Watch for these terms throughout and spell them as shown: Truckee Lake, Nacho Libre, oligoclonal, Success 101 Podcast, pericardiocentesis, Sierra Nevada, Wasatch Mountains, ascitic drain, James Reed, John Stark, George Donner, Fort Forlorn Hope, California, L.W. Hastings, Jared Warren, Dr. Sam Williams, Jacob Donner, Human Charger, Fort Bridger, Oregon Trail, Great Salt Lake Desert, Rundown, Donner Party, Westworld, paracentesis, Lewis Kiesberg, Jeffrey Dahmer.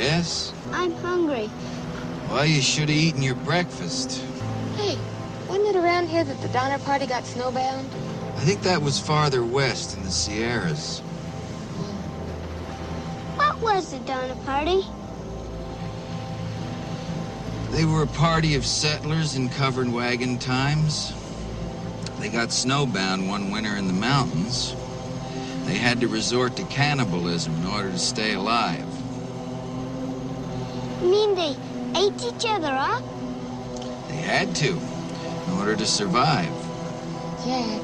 Yes? I'm hungry. Well, you should have eaten your breakfast. Hey, wasn't it around here that the Donner Party got snowbound? I think that was farther west in the Sierras. What was the Donner Party? They were a party of settlers in covered wagon times. They got snowbound one winter in the mountains. They had to resort to cannibalism in order to stay alive. You mean they ate each other up? They had to, in order to survive. Jack,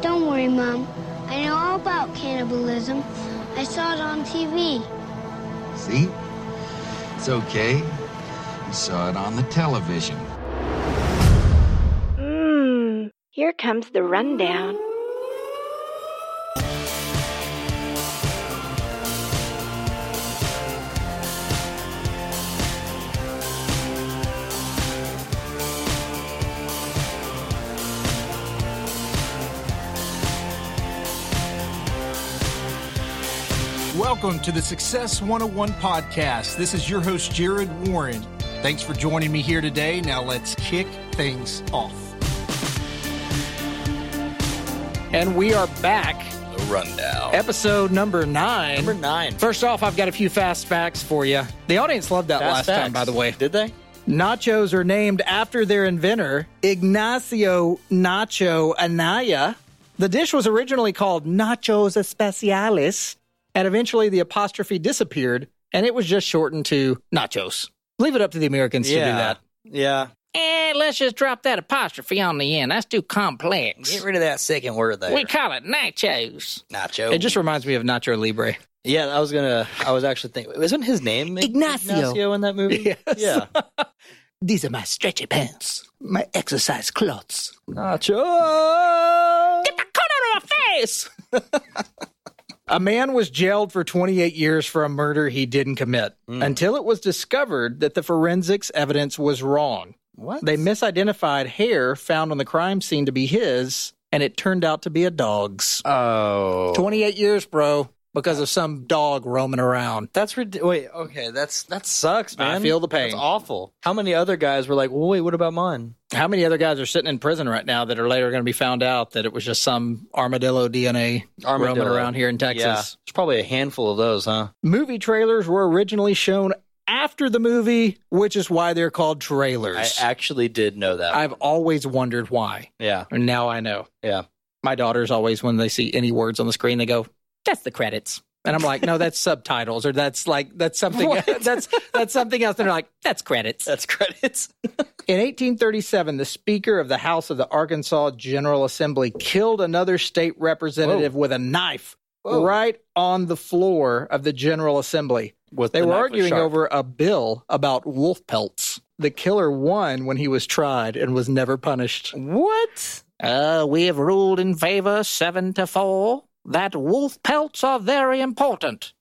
don't worry, Mom. I know all about cannibalism. I saw it on TV. See? It's okay. You saw it on the television. Here comes the rundown. Welcome to the Success 101 Podcast. This is your host, Jared Warren. Thanks for joining me here today. Now let's kick things off. And we are back. The Rundown. Episode number 9. First off, I've got a few fast facts for you. The audience loved that last time, by the way. Did they? Nachos are named after their inventor, Ignacio Nacho Anaya. The dish was originally called Nachos Especiales, and eventually the apostrophe disappeared, and it was just shortened to nachos. Leave it up to the Americans to do that. Yeah. And let's just drop that apostrophe on the end. That's too complex. Get rid of that second word there. We call it nachos. Nacho. It just reminds me of Nacho Libre. Yeah, I was actually thinking, isn't his name Ignacio in that movie? Yes. Yeah. These are my stretchy pants, my exercise clothes. Nacho! Get the coat out of my face! A man was jailed for 28 years for a murder he didn't commit until it was discovered that the forensics evidence was wrong. What? They misidentified hair found on the crime scene to be his, and it turned out to be a dog's. Oh. 28 years, bro, because of some dog roaming around. That's ridiculous. Wait, okay, that sucks, man. I feel the pain. That's awful. How many other guys were like, well, wait, what about mine? How many other guys are sitting in prison right now that are later going to be found out that it was just some armadillo DNA roaming around here in Texas? Yeah. There's probably a handful of those, huh? Movie trailers were originally shown after the movie, which is why they're called trailers. I actually did know that. I've always wondered why. Yeah. And now I know. Yeah. My daughters always, when they see any words on the screen, they go, that's the credits. And I'm like, no, that's subtitles, or that's something that's something else. And they're like, that's credits. That's credits. In 1837, the Speaker of the House of the Arkansas General Assembly killed another state representative with a knife right on the floor of the General Assembly. They were arguing over a bill about wolf pelts. The killer won when he was tried and was never punished. What? We have ruled in favor 7-4 that wolf pelts are very important.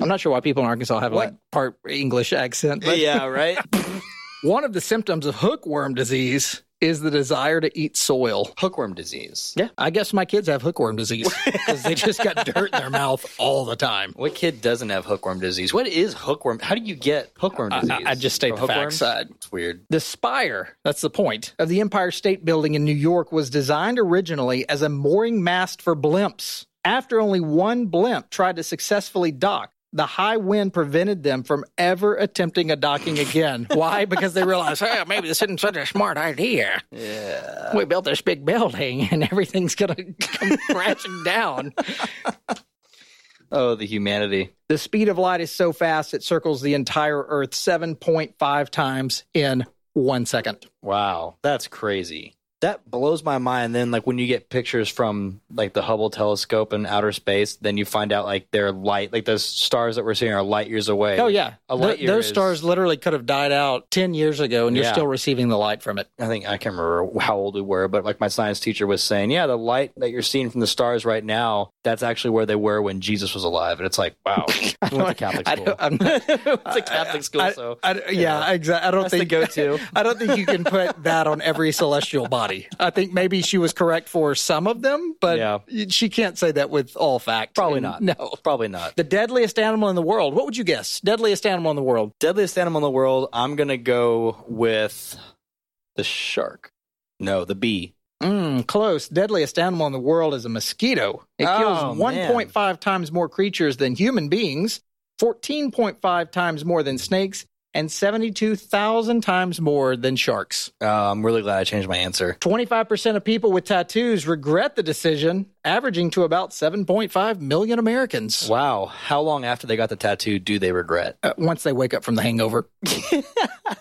I'm not sure why people in Arkansas have like part English accent. But yeah, right? One of the symptoms of hookworm disease is the desire to eat soil. Hookworm disease. Yeah. I guess my kids have hookworm disease because they just got dirt in their mouth all the time. What kid doesn't have hookworm disease? What is hookworm? How do you get hookworm disease? I just state the facts. It's weird. The spire, that's the point, of the Empire State Building in New York was designed originally as a mooring mast for blimps. After only one blimp tried to successfully dock, the high wind prevented them from ever attempting a docking again. Why? Because they realized, hey, maybe this isn't such a smart idea. Yeah. We built this big building, and everything's going to come crashing down. Oh, the humanity. The speed of light is so fast, it circles the entire Earth 7.5 times in 1 second. Wow. That's crazy. That blows my mind. Then, like, when you get pictures from, like, the Hubble telescope and outer space, then you find out, like, they're light. Like, those stars that we're seeing are light years away. Oh, yeah. Those stars literally could have died out 10 years ago, and you're still receiving the light from it. I can't remember how old we were, but, like, my science teacher was saying, yeah, the light that you're seeing from the stars right now, that's actually where they were when Jesus was alive. And it's like, wow. I went to Catholic school. It's a Catholic school, so. I don't think you can put that on every celestial body. Probably. I think maybe she was correct for some of them, but she can't say that with all fact. Probably not. No. Probably not. The deadliest animal in the world. What would you guess? Deadliest animal in the world. Deadliest animal in the world. I'm going to go with the shark. No, the bee. Close. Deadliest animal in the world is a mosquito. It kills 1.5 times more creatures than human beings, 14.5 times more than snakes, and 72,000 times more than sharks. I'm really glad I changed my answer. 25% of people with tattoos regret the decision, averaging to about 7.5 million Americans. Wow. How long after they got the tattoo do they regret? Once they wake up from the hangover.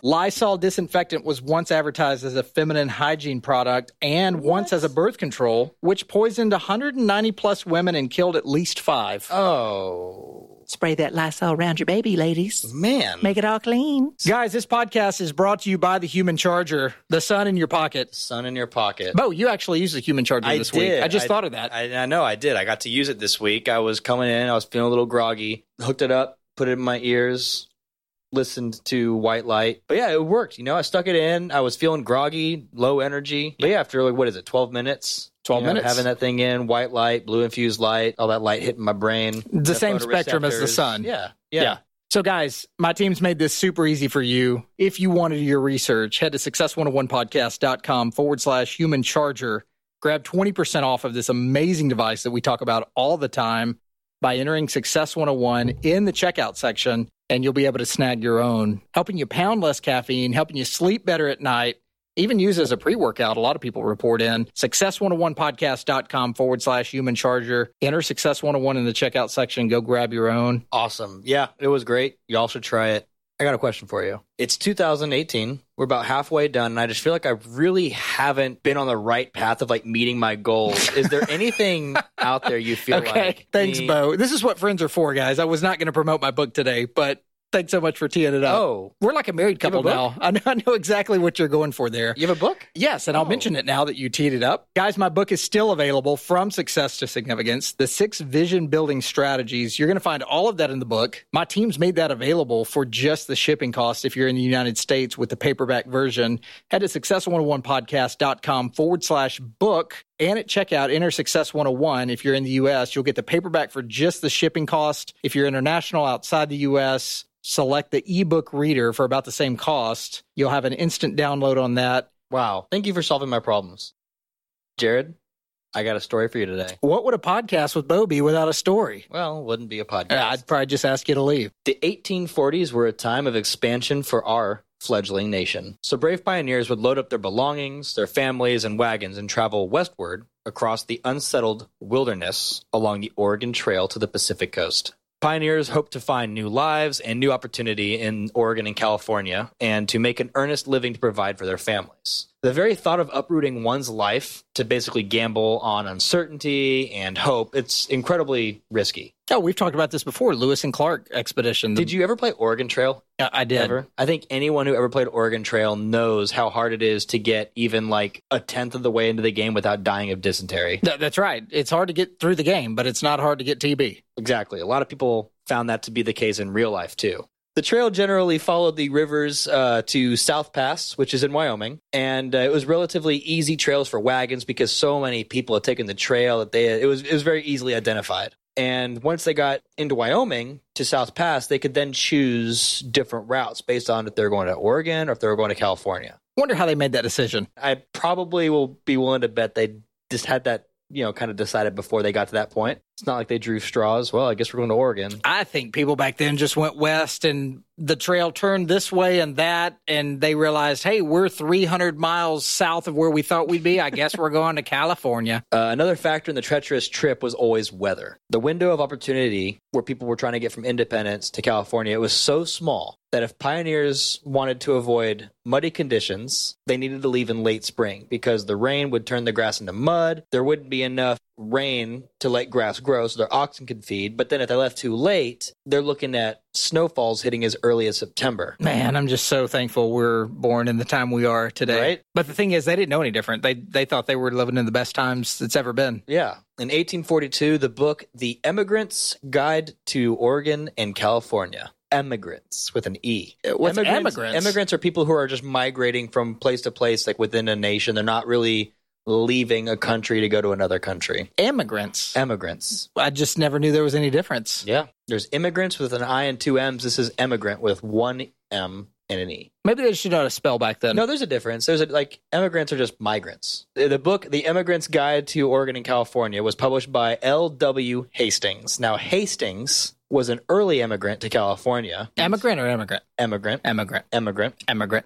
Lysol disinfectant was once advertised as a feminine hygiene product and once as a birth control, which poisoned 190-plus women and killed at least 5. Oh... Spray that Lysol around your baby, ladies. Man. Make it all clean. Guys, this podcast is brought to you by the Human Charger, the sun in your pocket. Sun in your pocket. Bo, you actually used the Human Charger this week. I just thought of that. I know, I did. I got to use it this week. I was coming in. I was feeling a little groggy. Hooked it up, put it in my ears, listened to white light. But yeah, it worked. You know, I stuck it in. I was feeling groggy, low energy. But yeah, after like, 12 minutes? 12 minutes. Having that thing in, white light, blue infused light, all that light hitting my brain. The same spectrum as the sun. Yeah. So guys, my team's made this super easy for you. If you want to do your research, head to success101podcast.com/human charger. Grab 20% off of this amazing device that we talk about all the time by entering Success 101 in the checkout section, and you'll be able to snag your own, helping you pound less caffeine, helping you sleep better at night. Even use as a pre-workout, a lot of people report in. Success101podcast.com/human charger. Enter Success101 in the checkout section. Go grab your own. Awesome. Yeah, it was great. Y'all should try it. I got a question for you. It's 2018. We're about halfway done, and I just feel like I really haven't been on the right path of, like, meeting my goals. Is there anything out there you feel like? Thanks, Bo. This is what friends are for, guys. I was not going to promote my book today, but... Thanks so much for teeing it up. Oh, we're like a married couple now. I know exactly what you're going for there. You have a book? Yes, and I'll mention it now that you teed it up. Guys, my book is still available, From Success to Significance, the 6 vision-building strategies. You're going to find all of that in the book. My team's made that available for just the shipping cost if you're in the United States with the paperback version. Head to success101podcast.com/book. And at checkout, enter Success 101. If you're in the U.S., you'll get the paperback for just the shipping cost. If you're international outside the U.S., select the ebook reader for about the same cost. You'll have an instant download on that. Wow. Thank you for solving my problems. Jared, I got a story for you today. What would a podcast with Bo be without a story? Well, it wouldn't be a podcast. I'd probably just ask you to leave. The 1840s were a time of expansion for our fledgling nation. So brave pioneers would load up their belongings, their families, and wagons and travel westward across the unsettled wilderness along the Oregon Trail to the Pacific coast. Pioneers hoped to find new lives and new opportunity in Oregon and California and to make an earnest living to provide for their families. The very thought of uprooting one's life to basically gamble on uncertainty and hope, it's incredibly risky. Oh, we've talked about this before, Lewis and Clark Expedition. Did you ever play Oregon Trail? I did. Ever? I think anyone who ever played Oregon Trail knows how hard it is to get even like a tenth of the way into the game without dying of dysentery. That's right. It's hard to get through the game, but it's not hard to get TB. Exactly. A lot of people found that to be the case in real life, too. The trail generally followed the rivers to South Pass, which is in Wyoming, and it was relatively easy trails for wagons because so many people had taken the trail that it was very easily identified. And once they got into Wyoming to South Pass, they could then choose different routes based on if they're going to Oregon or if they were going to California. Wonder how they made that decision. I probably will be willing to bet they just had that, kind of decided before they got to that point. It's not like they drew straws. Well, I guess we're going to Oregon. I think people back then just went west and the trail turned this way and that, and they realized, hey, we're 300 miles south of where we thought we'd be. I guess we're going to California. Another factor in the treacherous trip was always weather. The window of opportunity where people were trying to get from Independence to California, it was so small that if pioneers wanted to avoid muddy conditions, they needed to leave in late spring because the rain would turn the grass into mud. There wouldn't be enough rain to let grass grow so their oxen could feed, but then if they left too late, they're looking at snowfalls hitting as early as September. Man, I'm just so thankful we're born in the time we are today. Right? But the thing is, they didn't know any different. They thought they were living in the best times that's ever been. Yeah. In 1842, the book The Emigrant's Guide to Oregon and California. emigrants with an E. What's emigrants? Emigrants are people who are just migrating from place to place, like within a nation. They're not really leaving a country to go to another country. Emigrants. Emigrants. I just never knew there was any difference. Yeah. There's immigrants with an I and two M's. This is emigrant with one M and an E. Maybe they should know how to spell back then. No, there's a difference. There's like emigrants are just migrants. The book, The Immigrant's Guide to Oregon and California, was published by L.W. Hastings. Now, Hastings was an early immigrant to California. Emigrant or immigrant? Emigrant. Emigrant. Emigrant. Emigrant.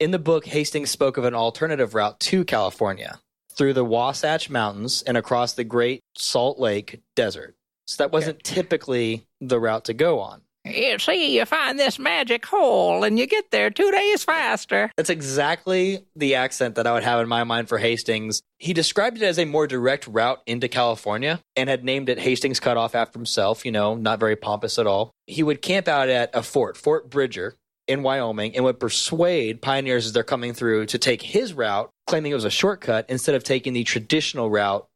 In the book, Hastings spoke of an alternative route to California through the Wasatch Mountains and across the Great Salt Lake Desert. So that wasn't typically the route to go on. You see, you find this magic hole and you get there 2 days faster. That's exactly the accent that I would have in my mind for Hastings. He described it as a more direct route into California and had named it Hastings Cutoff after himself, you know, not very pompous at all. He would camp out at a fort, Fort Bridger, in Wyoming, and would persuade pioneers as they're coming through to take his route, claiming it was a shortcut instead of taking the traditional route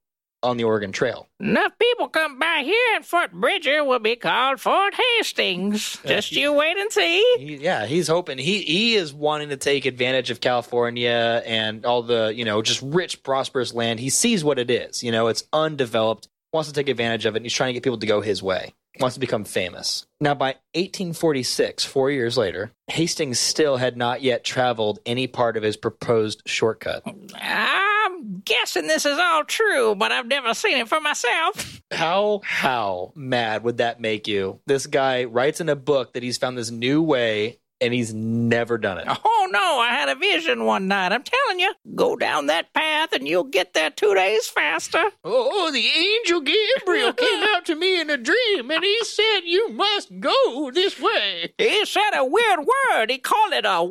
on the Oregon Trail. Enough people come by here and Fort Bridger will be called Fort Hastings. Just you wait and see. He's hoping. He is wanting to take advantage of California and all the, you know, just rich, prosperous land. He sees what it is. You know, it's undeveloped, wants to take advantage of it, and he's trying to get people to go his way. Wants to become famous. Now, by 1846, 4 years later, Hastings still had not yet traveled any part of his proposed shortcut. I'm guessing this is all true, but I've never seen it for myself. How mad would that make you? This guy writes in a book that he's found this new way, and he's never done it. Oh, no, I had a vision one night. I'm telling you, go down that path and you'll get there 2 days faster. Oh, the angel Gabriel came out to me in a dream and he said, you must go this way. He said a weird word. He called it a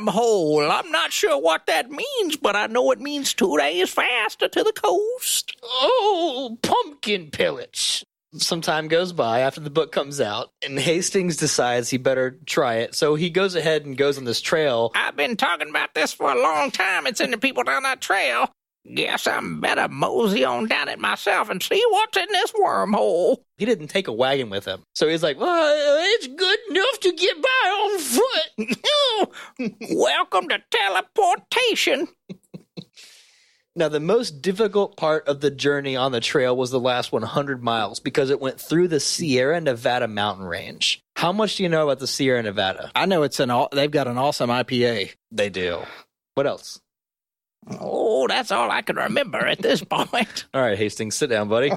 wormhole. I'm not sure what that means, but I know it means 2 days faster to the coast. Oh, pumpkin pellets. Some time goes by after the book comes out, and Hastings decides he better try it. So he goes ahead and goes on this trail. I've been talking about this for a long time and sending people down that trail. Guess I'm better mosey on down it myself and see what's in this wormhole. He didn't take a wagon with him. So he's like, well, it's good enough to get by on foot. Welcome to teleportation. Now, the most difficult part of the journey on the trail was the last 100 miles because it went through the Sierra Nevada mountain range. How much do you know about the Sierra Nevada? I know they've got an awesome IPA. They do. What else? Oh, that's all I can remember at this point. All right, Hastings, sit down, buddy.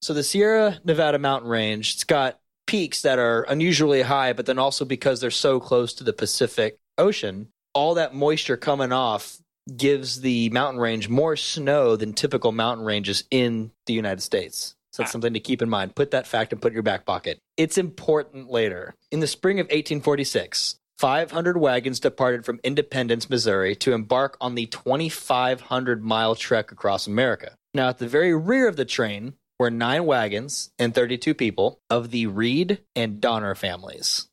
So the Sierra Nevada mountain range, it's got peaks that are unusually high, but then also because they're so close to the Pacific Ocean, all that moisture coming off gives the mountain range more snow than typical mountain ranges in the United States. So that's something to keep in mind. Put that fact and put it in your back pocket. It's important later. In the spring of 1846, 500 wagons departed from Independence, Missouri, to embark on the 2,500-mile trek across America. Now, at the very rear of the train were 9 wagons and 32 people of the Reed and Donner families.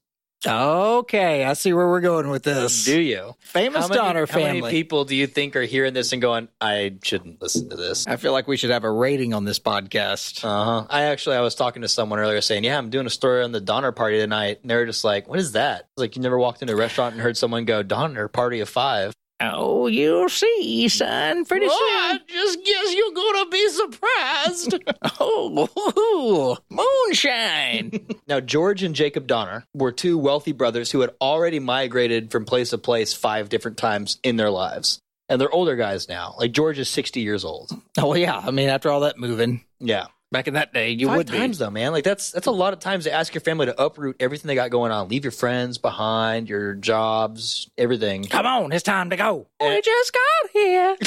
Okay, I see where we're going with this. Do you? Famous Donner family. How many people do you think are hearing this and going, I shouldn't listen to this? I feel like we should have a rating on this podcast. Uh-huh. I was talking to someone earlier saying, yeah, I'm doing a story on the Donner Party tonight. And they were just like, what is that? It's like you never walked into a restaurant and heard someone go, Donner Party of 5. Oh, you'll see, son, pretty soon. I just guess you're going to be surprised. Oh, moonshine. Now, George and Jacob Donner were two wealthy brothers who had already migrated from place to place 5 different times in their lives. And they're older guys now. Like, George is 60 years old. Oh, yeah. I mean, after all that moving. Yeah. Back in that day, you would be. 5 times, though, man. Like, that's a lot of times to ask your family to uproot everything they got going on. Leave your friends behind, your jobs, everything. Come on, it's time to go. We just got here.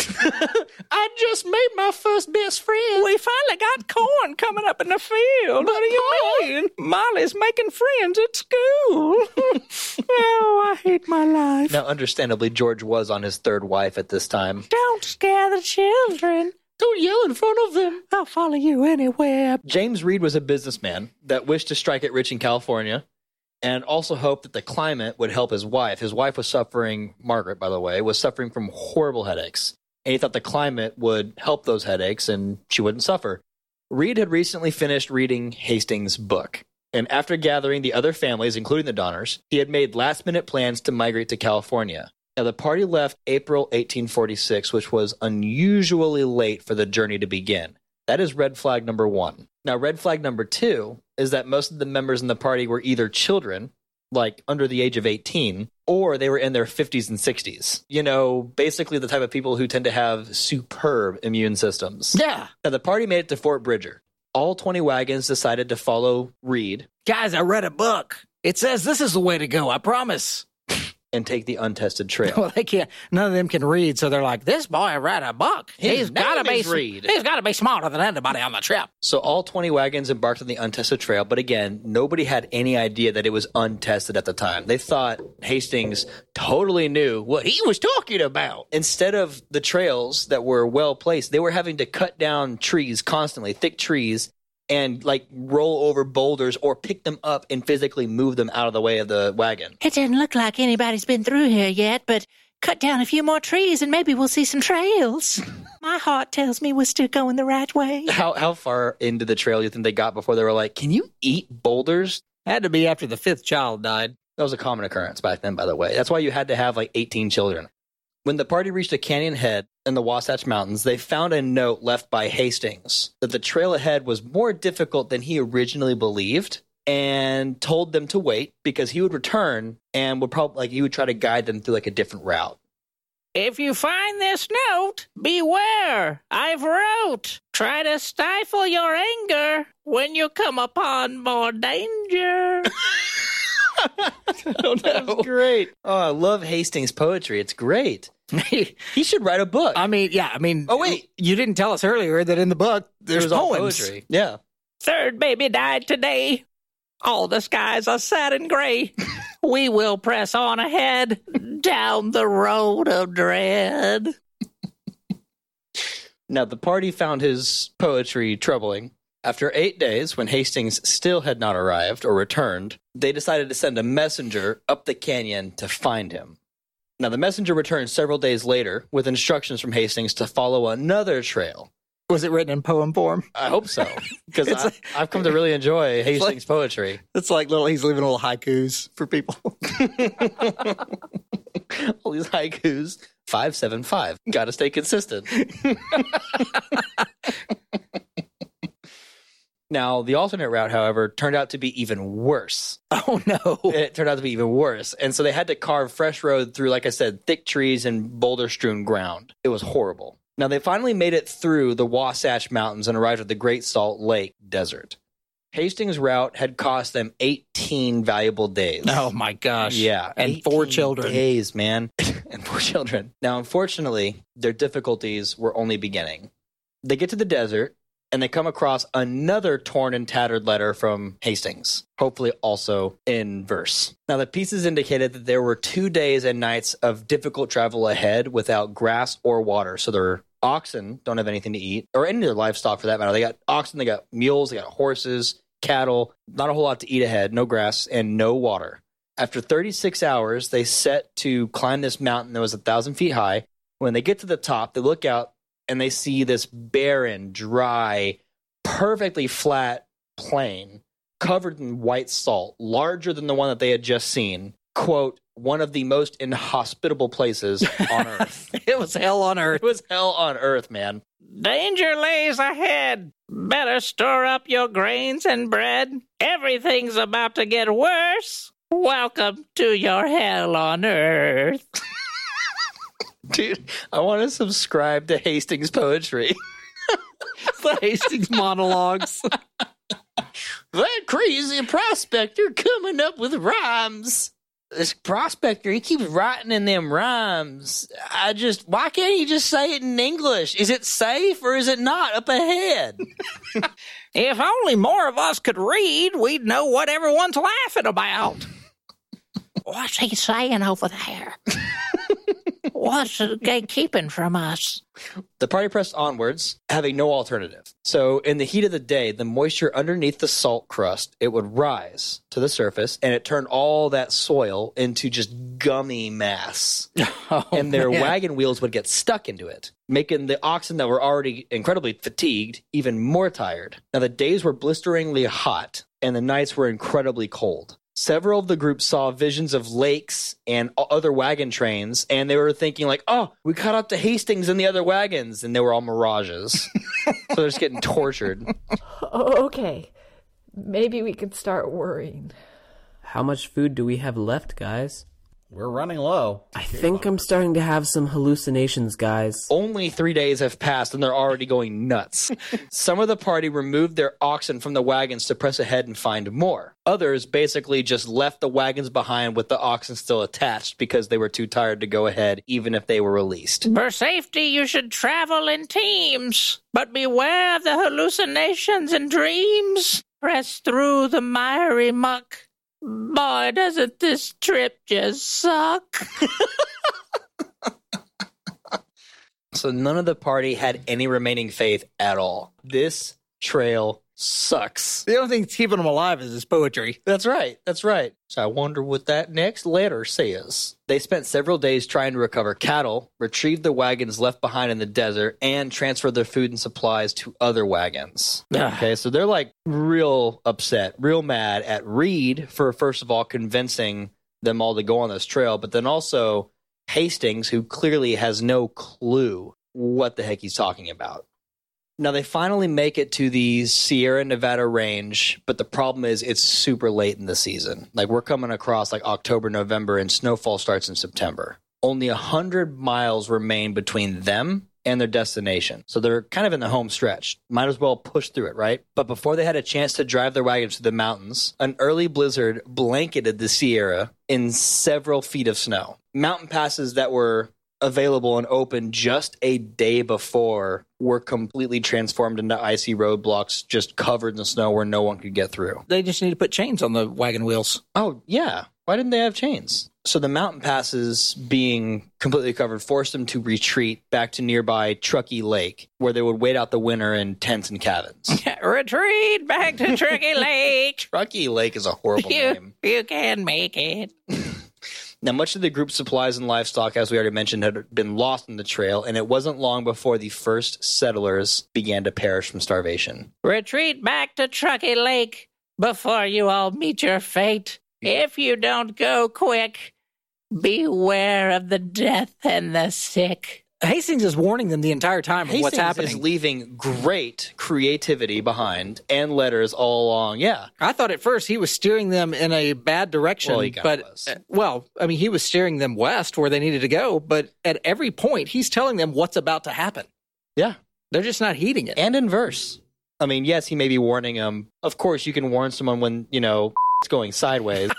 I just made my first best friend. We finally got corn coming up in the field. What do you mean? Molly's making friends at school. Oh, I hate my life. Now, understandably, George was on his third wife at this time. Don't scare the children. Don't yell in front of them. I'll follow you anywhere. James Reed was a businessman that wished to strike it rich in California and also hoped that the climate would help his wife. His wife was suffering, Margaret, by the way, was suffering from horrible headaches. And he thought the climate would help those headaches and she wouldn't suffer. Reed had recently finished reading Hastings' book, and after gathering the other families, including the Donners, he had made last-minute plans to migrate to California. Now, the party left April 1846, which was unusually late for the journey to begin. That is red flag number one. Now, red flag number two is that most of the members in the party were either children, like under the age of 18, or they were in their 50s and 60s. You know, basically the type of people who tend to have superb immune systems. Yeah. Now, the party made it to Fort Bridger. All 20 wagons decided to follow Reed. Guys, I read a book. It says this is the way to go, I promise. And take the untested trail. Well, they can't. None of them can read, so they're like, this boy read a book. He's got to be smarter than anybody on the trip. So all 20 wagons embarked on the untested trail, but again, nobody had any idea that it was untested at the time. They thought Hastings totally knew what he was talking about. Instead of the trails that were well placed, they were having to cut down trees constantly, thick trees, and like roll over boulders or pick them up and physically move them out of the way of the wagon. It doesn't look like anybody's been through here yet, but cut down a few more trees and maybe we'll see some trails. My heart tells me we're still going the right way. How far into the trail do you think they got before they were like, can you eat boulders? Had to be after the fifth child died. That was a common occurrence back then, by the way. That's why you had to have like 18 children. When the party reached a canyon head in the Wasatch Mountains, they found a note left by Hastings that the trail ahead was more difficult than he originally believed, and told them to wait because he would return and would probably like he would try to guide them through like a different route. If you find this note, beware. I've wrote, try to stifle your anger when you come upon more danger. I don't know. That's great. Oh, I love Hastings' poetry. It's great. He should write a book. I mean. Oh, wait. You didn't tell us earlier that in the book there's poems. Poetry. Yeah. Third baby died today. All the skies are sad and gray. We will press on ahead down the road of dread. Now, the party found his poetry troubling. After 8 days, when Hastings still had not arrived or returned, they decided to send a messenger up the canyon to find him. Now, the messenger returned several days later with instructions from Hastings to follow another trail. Was it written in poem form? I hope so, because I've come to really enjoy Hastings' poetry. It's like he's leaving little haikus for people. All these haikus, 575. Got to stay consistent. Now, the alternate route, however, turned out to be even worse. Oh, no. It turned out to be even worse. And so they had to carve fresh road through, like I said, thick trees and boulder-strewn ground. It was horrible. Now, they finally made it through the Wasatch Mountains and arrived at the Great Salt Lake Desert. Hastings' route had cost them 18 valuable days. Oh, my gosh. Yeah. And 4 children. Days, man. And 4 children. Now, unfortunately, their difficulties were only beginning. They get to the desert. And they come across another torn and tattered letter from Hastings, hopefully also in verse. Now, the pieces indicated that there were 2 days and nights of difficult travel ahead without grass or water. So their oxen don't have anything to eat, or any of their livestock for that matter. They got oxen, they got mules, they got horses, cattle, not a whole lot to eat ahead, no grass and no water. After 36 hours, they set to climb this mountain that was 1,000 feet high. When they get to the top, they look out, and they see this barren, dry, perfectly flat plain covered in white salt, larger than the one that they had just seen. Quote, one of the most inhospitable places on earth. It was hell on earth. It was hell on earth, man. Danger lays ahead. Better store up your grains and bread. Everything's about to get worse. Welcome to your hell on earth. Dude, I want to subscribe to Hastings' poetry. The Hastings monologues. That crazy prospector coming up with rhymes. This prospector, he keeps writing in them rhymes. Why can't he just say it in English? Is it safe or is it not up ahead? If only more of us could read, we'd know what everyone's laughing about. What's he saying over there? What's the guy keeping from us? The party pressed onwards, having no alternative. So in the heat of the day, the moisture underneath the salt crust, it would rise to the surface, and it turned all that soil into just gummy mass. And their wagon wheels would get stuck into it, making the oxen that were already incredibly fatigued even more tired. Now, the days were blisteringly hot, and the nights were incredibly cold. Several of the group saw visions of lakes and other wagon trains, and they were thinking like, oh, we caught up to Hastings and the other wagons, and they were all mirages. So they're just getting tortured. Okay, maybe we could start worrying. How much food do we have left, guys? We're running low. I think I'm starting to have some hallucinations, guys. Only 3 days have passed, and they're already going nuts. Some of the party removed their oxen from the wagons to press ahead and find more. Others basically just left the wagons behind with the oxen still attached because they were too tired to go ahead, even if they were released. For safety, you should travel in teams, but beware of the hallucinations and dreams. Press through the miry muck. Boy, doesn't this trip just suck? So none of the party had any remaining faith at all. This trail sucks. The only thing that's keeping them alive is his poetry. That's right. So I wonder what that next letter says. They spent several days trying to recover cattle, retrieve the wagons left behind in the desert, and transfer their food and supplies to other wagons. Okay, so they're like real upset, real mad at Reed for, first of all, convincing them all to go on this trail, but then also Hastings, who clearly has no clue what the heck he's talking about. Now, they finally make it to the Sierra Nevada range, but the problem is it's super late in the season. Like, we're coming across like October, November, and snowfall starts in September. Only 100 miles remain between them and their destination. So they're kind of in the home stretch. Might as well push through it, right? But before they had a chance to drive their wagons to the mountains, an early blizzard blanketed the Sierra in several feet of snow. Mountain passes that were available and open just a day before were completely transformed into icy roadblocks just covered in snow where no one could get through. They just need to put chains on the wagon wheels. Oh, yeah. Why didn't they have chains? So the mountain passes being completely covered forced them to retreat back to nearby Truckee Lake, where they would wait out the winter in tents and cabins. Retreat back to Truckee Lake. Truckee Lake is a horrible name. You can make it. Now, much of the group's supplies and livestock, as we already mentioned, had been lost in the trail, and it wasn't long before the first settlers began to perish from starvation. Retreat back to Truckee Lake before you all meet your fate. If you don't go quick, beware of the death and the sick. Hastings is warning them the entire time of what's happening. Hastings is leaving great creativity behind and letters all along. Yeah. I thought at first he was steering them in a bad direction. Well, he was steering them west where they needed to go. But at every point, he's telling them what's about to happen. Yeah. They're just not heeding it. And in verse. I mean, yes, he may be warning them. Of course, you can warn someone when, it's going sideways.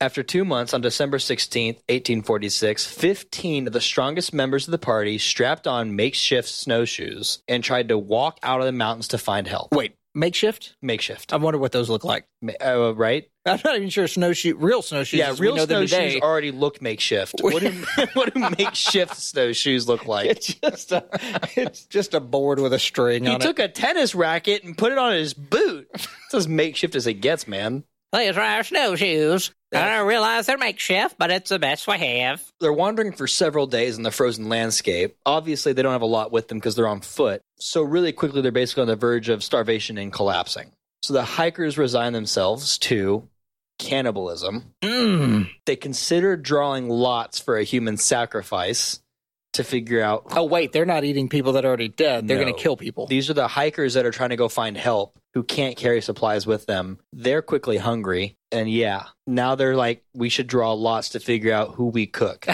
After 2 months, on December 16th, 1846, 15 of the strongest members of the party strapped on makeshift snowshoes and tried to walk out of the mountains to find help. Wait, makeshift? Makeshift. I wonder what those look like. Right? I'm not even sure real snowshoes. Yeah, real snowshoes already look makeshift. What do makeshift snowshoes look like? It's just a board with a string on it. He took a tennis racket and put it on his boot. It's as makeshift as it gets, man. Please try our snowshoes. I don't realize they're makeshift, but it's the best we have. They're wandering for several days in the frozen landscape. Obviously, they don't have a lot with them because they're on foot. So really quickly, they're basically on the verge of starvation and collapsing. So the hikers resign themselves to cannibalism. They consider drawing lots for a human sacrifice to figure out... Oh, wait, they're not eating people that are already dead. They're going to kill people. These are the hikers that are trying to go find help who can't carry supplies with them. They're quickly hungry. And yeah, now they're like, we should draw lots to figure out who we cook.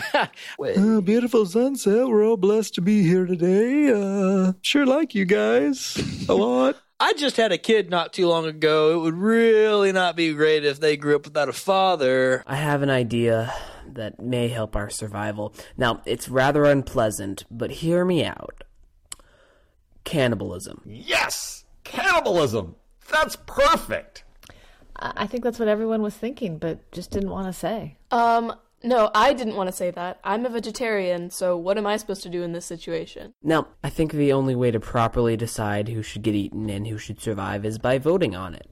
Beautiful sunset. We're all blessed to be here today. Sure like you guys a lot. I just had a kid not too long ago. It would really not be great if they grew up without a father. I have an idea that may help our survival. Now, it's rather unpleasant, but hear me out. Cannibalism. Yes! Cannibalism! That's perfect! I think that's what everyone was thinking, but just didn't want to say. No, I didn't want to say that. I'm a vegetarian, so what am I supposed to do in this situation? Now, I think the only way to properly decide who should get eaten and who should survive is by voting on it.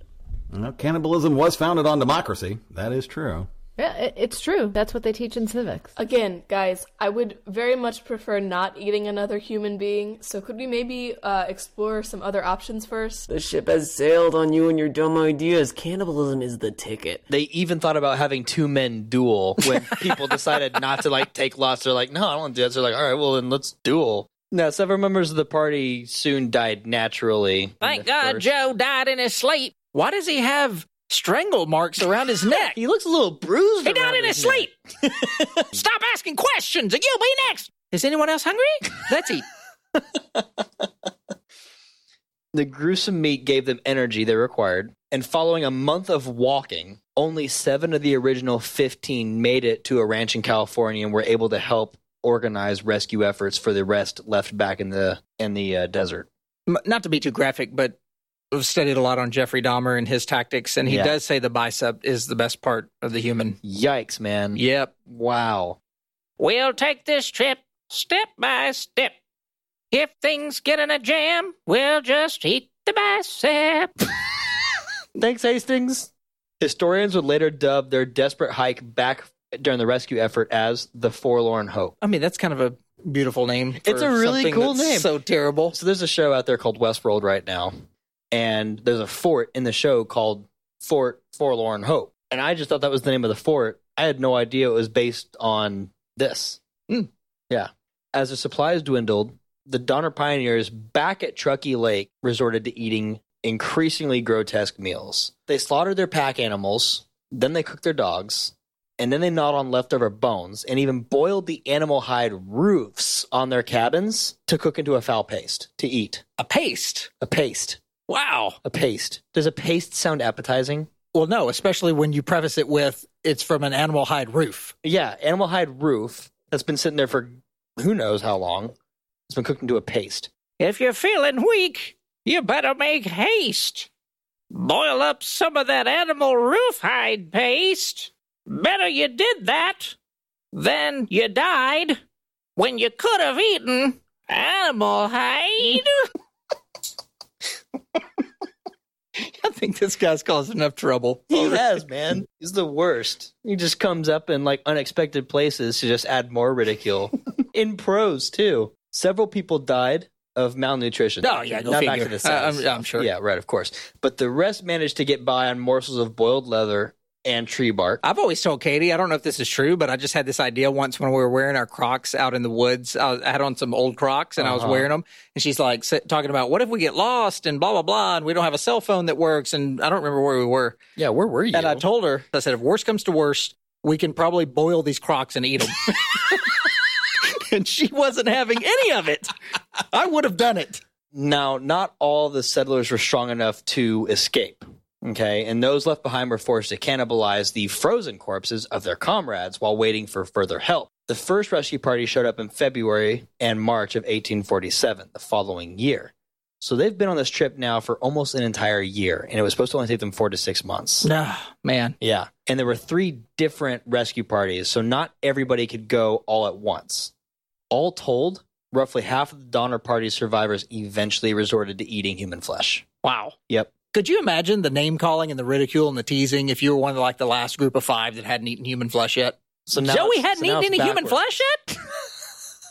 Well, cannibalism was founded on democracy. That is true. Yeah, it's true. That's what they teach in civics. Again, guys, I would very much prefer not eating another human being, so could we maybe explore some other options first? The ship has sailed on you and your dumb ideas. Cannibalism is the ticket. They even thought about having two men duel when people decided not to, like, take lots. They're like, no, I don't want to do that. So they're like, all right, well, then let's duel. Now, several members of the party soon died naturally. Thank God Joe died in his sleep. Why does he have strangle marks around his neck? He looks a little bruised. He died in his sleep. Stop asking questions and you'll be next. Is anyone else hungry? Let's eat. The gruesome meat gave them energy they required, and following a month of walking, only 7 of the original 15 made it to a ranch in California and were able to help organize rescue efforts for the rest left back in the desert. Not to be too graphic, but we've studied a lot on Jeffrey Dahmer and his tactics, and he does say the bicep is the best part of the human. Yikes, man. Yep. Wow. We'll take this trip step by step. If things get in a jam, we'll just eat the bicep. Thanks, Hastings. Historians would later dub their desperate hike back during the rescue effort as the Forlorn Hope. I mean, that's kind of a beautiful name. It's a really cool name. So terrible. So there's a show out there called Westworld right now. And there's a fort in the show called Fort Forlorn Hope. And I just thought that was the name of the fort. I had no idea it was based on this. Mm. Yeah. As the supplies dwindled, the Donner pioneers back at Truckee Lake resorted to eating increasingly grotesque meals. They slaughtered their pack animals, then they cooked their dogs, and then they gnawed on leftover bones and even boiled the animal hide roofs on their cabins to cook into a foul paste to eat. A paste? A paste. Wow. A paste. Does a paste sound appetizing? Well, no, especially when you preface it with, it's from an animal hide roof. Yeah, animal hide roof that's been sitting there for who knows how long. It's been cooked into a paste. If you're feeling weak, you better make haste. Boil up some of that animal roof hide paste. Better you did that than you died when you could have eaten animal hide. I think this guy's caused enough trouble. He has, man. He's the worst. He just comes up in, like, unexpected places to just add more ridicule. In prose, too. Several people died of malnutrition. Oh, yeah, go figure. Not back to the size. I'm sure. Yeah, right, of course. But the rest managed to get by on morsels of boiled leather and tree bark. I've always told Katie, I don't know if this is true, but I just had this idea once when we were wearing our Crocs out in the woods. I had on some old Crocs and I was wearing them. And she's like talking about, what if we get lost and blah, blah, blah, and we don't have a cell phone that works. And I don't remember where we were. Yeah, where were you? And I told her, I said, if worse comes to worst, we can probably boil these Crocs and eat them. And she wasn't having any of it. I would have done it. Now, not all the settlers were strong enough to escape. Okay, and those left behind were forced to cannibalize the frozen corpses of their comrades while waiting for further help. The first rescue party showed up in February and March of 1847, the following year. So they've been on this trip now for almost an entire year, and it was supposed to only take them 4 to 6 months. No, man. Yeah, and there were 3 different rescue parties, so not everybody could go all at once. All told, roughly half of the Donner Party survivors eventually resorted to eating human flesh. Wow. Yep. Could you imagine the name-calling and the ridicule and the teasing if you were one of, like, the last group of 5 that hadn't eaten human flesh yet? So Joey hadn't eaten any human flesh yet?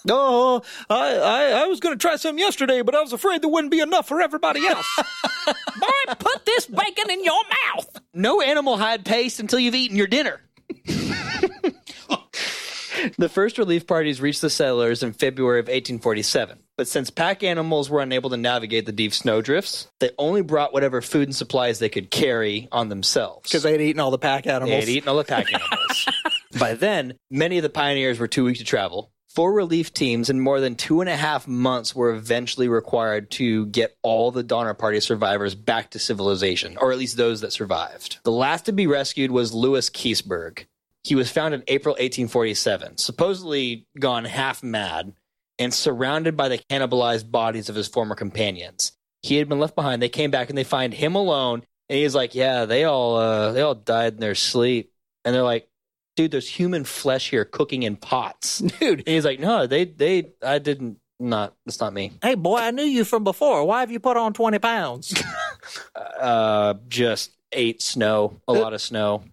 Oh, I was going to try some yesterday, but I was afraid there wouldn't be enough for everybody else. Boy, put this bacon in your mouth. No animal hide paste until you've eaten your dinner. The first relief parties reached the settlers in February of 1847, but since pack animals were unable to navigate the deep snowdrifts, they only brought whatever food and supplies they could carry on themselves. Because they had eaten all the pack animals. By then, many of the pioneers were too weak to travel. 4 relief teams in more than 2.5 months were eventually required to get all the Donner Party survivors back to civilization, or at least those that survived. The last to be rescued was Lewis Kiesberg. He was found in April 1847, supposedly gone half mad and surrounded by the cannibalized bodies of his former companions. He had been left behind. They came back and they find him alone. And he's like, yeah, they all died in their sleep. And they're like, dude, there's human flesh here cooking in pots. Dude. And he's like, no, it's not me. Hey, boy, I knew you from before. Why have you put on 20 pounds? Just ate snow, a lot of snow.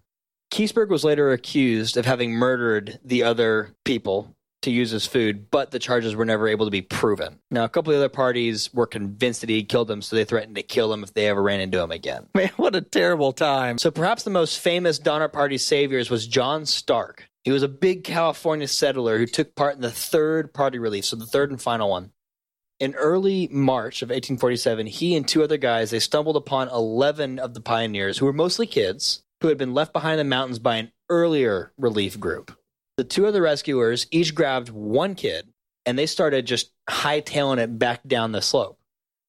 Kiesberg was later accused of having murdered the other people to use as food, but the charges were never able to be proven. Now, a couple of other parties were convinced that he killed them, so they threatened to kill him if they ever ran into him again. Man, what a terrible time. So perhaps the most famous Donner Party saviors was John Stark. He was a big California settler who took part in the third party relief, so the third and final one. In early March of 1847, he and two other guys, they stumbled upon 11 of the pioneers, who were mostly kids, who had been left behind in the mountains by an earlier relief group. The two other rescuers each grabbed one kid, and they started just hightailing it back down the slope.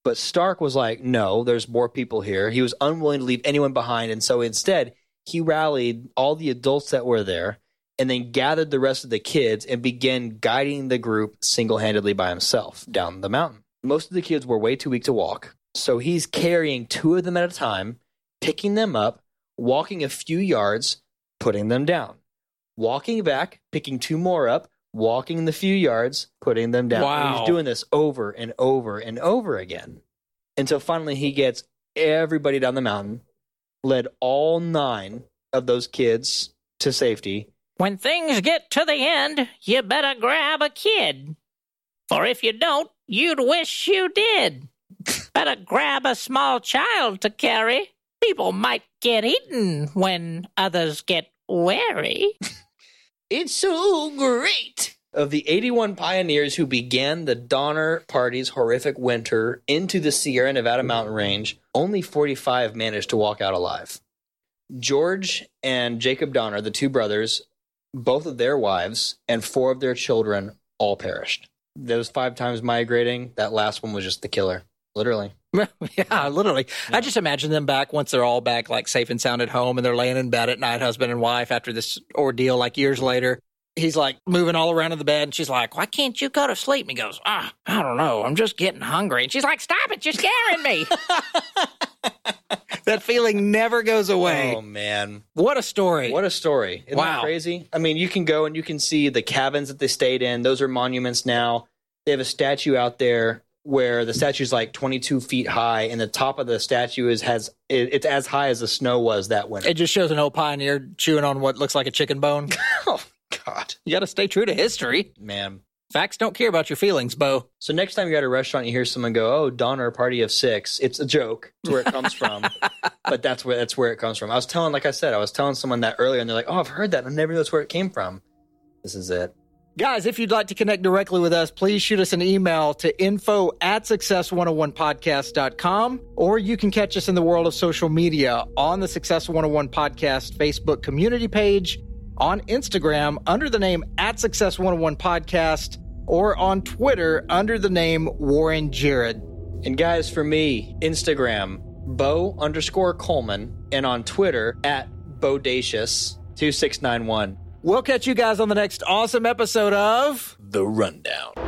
But Stark was like, no, there's more people here. He was unwilling to leave anyone behind, and so instead, he rallied all the adults that were there and then gathered the rest of the kids and began guiding the group single-handedly by himself down the mountain. Most of the kids were way too weak to walk, so he's carrying two of them at a time, picking them up, walking a few yards, putting them down. Walking back, picking two more up, walking the few yards, putting them down. Wow. And he's doing this over and over and over again. Until finally he gets everybody down the mountain, led all 9 of those kids to safety. When things get to the end, you better grab a kid. For if you don't, you'd wish you did. Better grab a small child to carry. People might get eaten when others get wary. It's so great. Of the 81 pioneers who began the Donner Party's horrific winter into the Sierra Nevada mountain range, only 45 managed to walk out alive. George and Jacob Donner, the two brothers, both of their wives, and 4 of their children all perished. Those 5 times migrating, that last one was just the killer. Literally. Yeah, literally. Yeah. I just imagine them back once they're all back, like, safe and sound at home, and they're laying in bed at night, husband and wife, after this ordeal, like, years later. He's, like, moving all around in the bed, and she's like, why can't you go to sleep? And he goes, I don't know. I'm just getting hungry. And she's like, stop it. You're scaring me. That feeling never goes away. Oh, man. What a story. What a story. Isn't that crazy? I mean, you can go and you can see the cabins that they stayed in. Those are monuments now. They have a statue out there where the statue's like 22 feet high, and the top of the statue it's as high as the snow was that winter. It just shows an old pioneer chewing on what looks like a chicken bone. Oh, God. You got to stay true to history. Man. Facts don't care about your feelings, Bo. So next time you're at a restaurant, you hear someone go, oh, Donner Party of 6. It's a joke. It's where it comes from. But that's where it comes from. I was telling someone that earlier, and they're like, oh, I've heard that. I never knew that's where it came from. This is it. Guys, if you'd like to connect directly with us, please shoot us an email to info@success101podcast.com, or you can catch us in the world of social media on the Success 101 Podcast Facebook community page, on Instagram under the name @Success101Podcast, or on Twitter under the name Warren Jared. And guys, for me, Instagram, Bo_Coleman, and on Twitter @Bodacious2691. We'll catch you guys on the next awesome episode of The Rundown.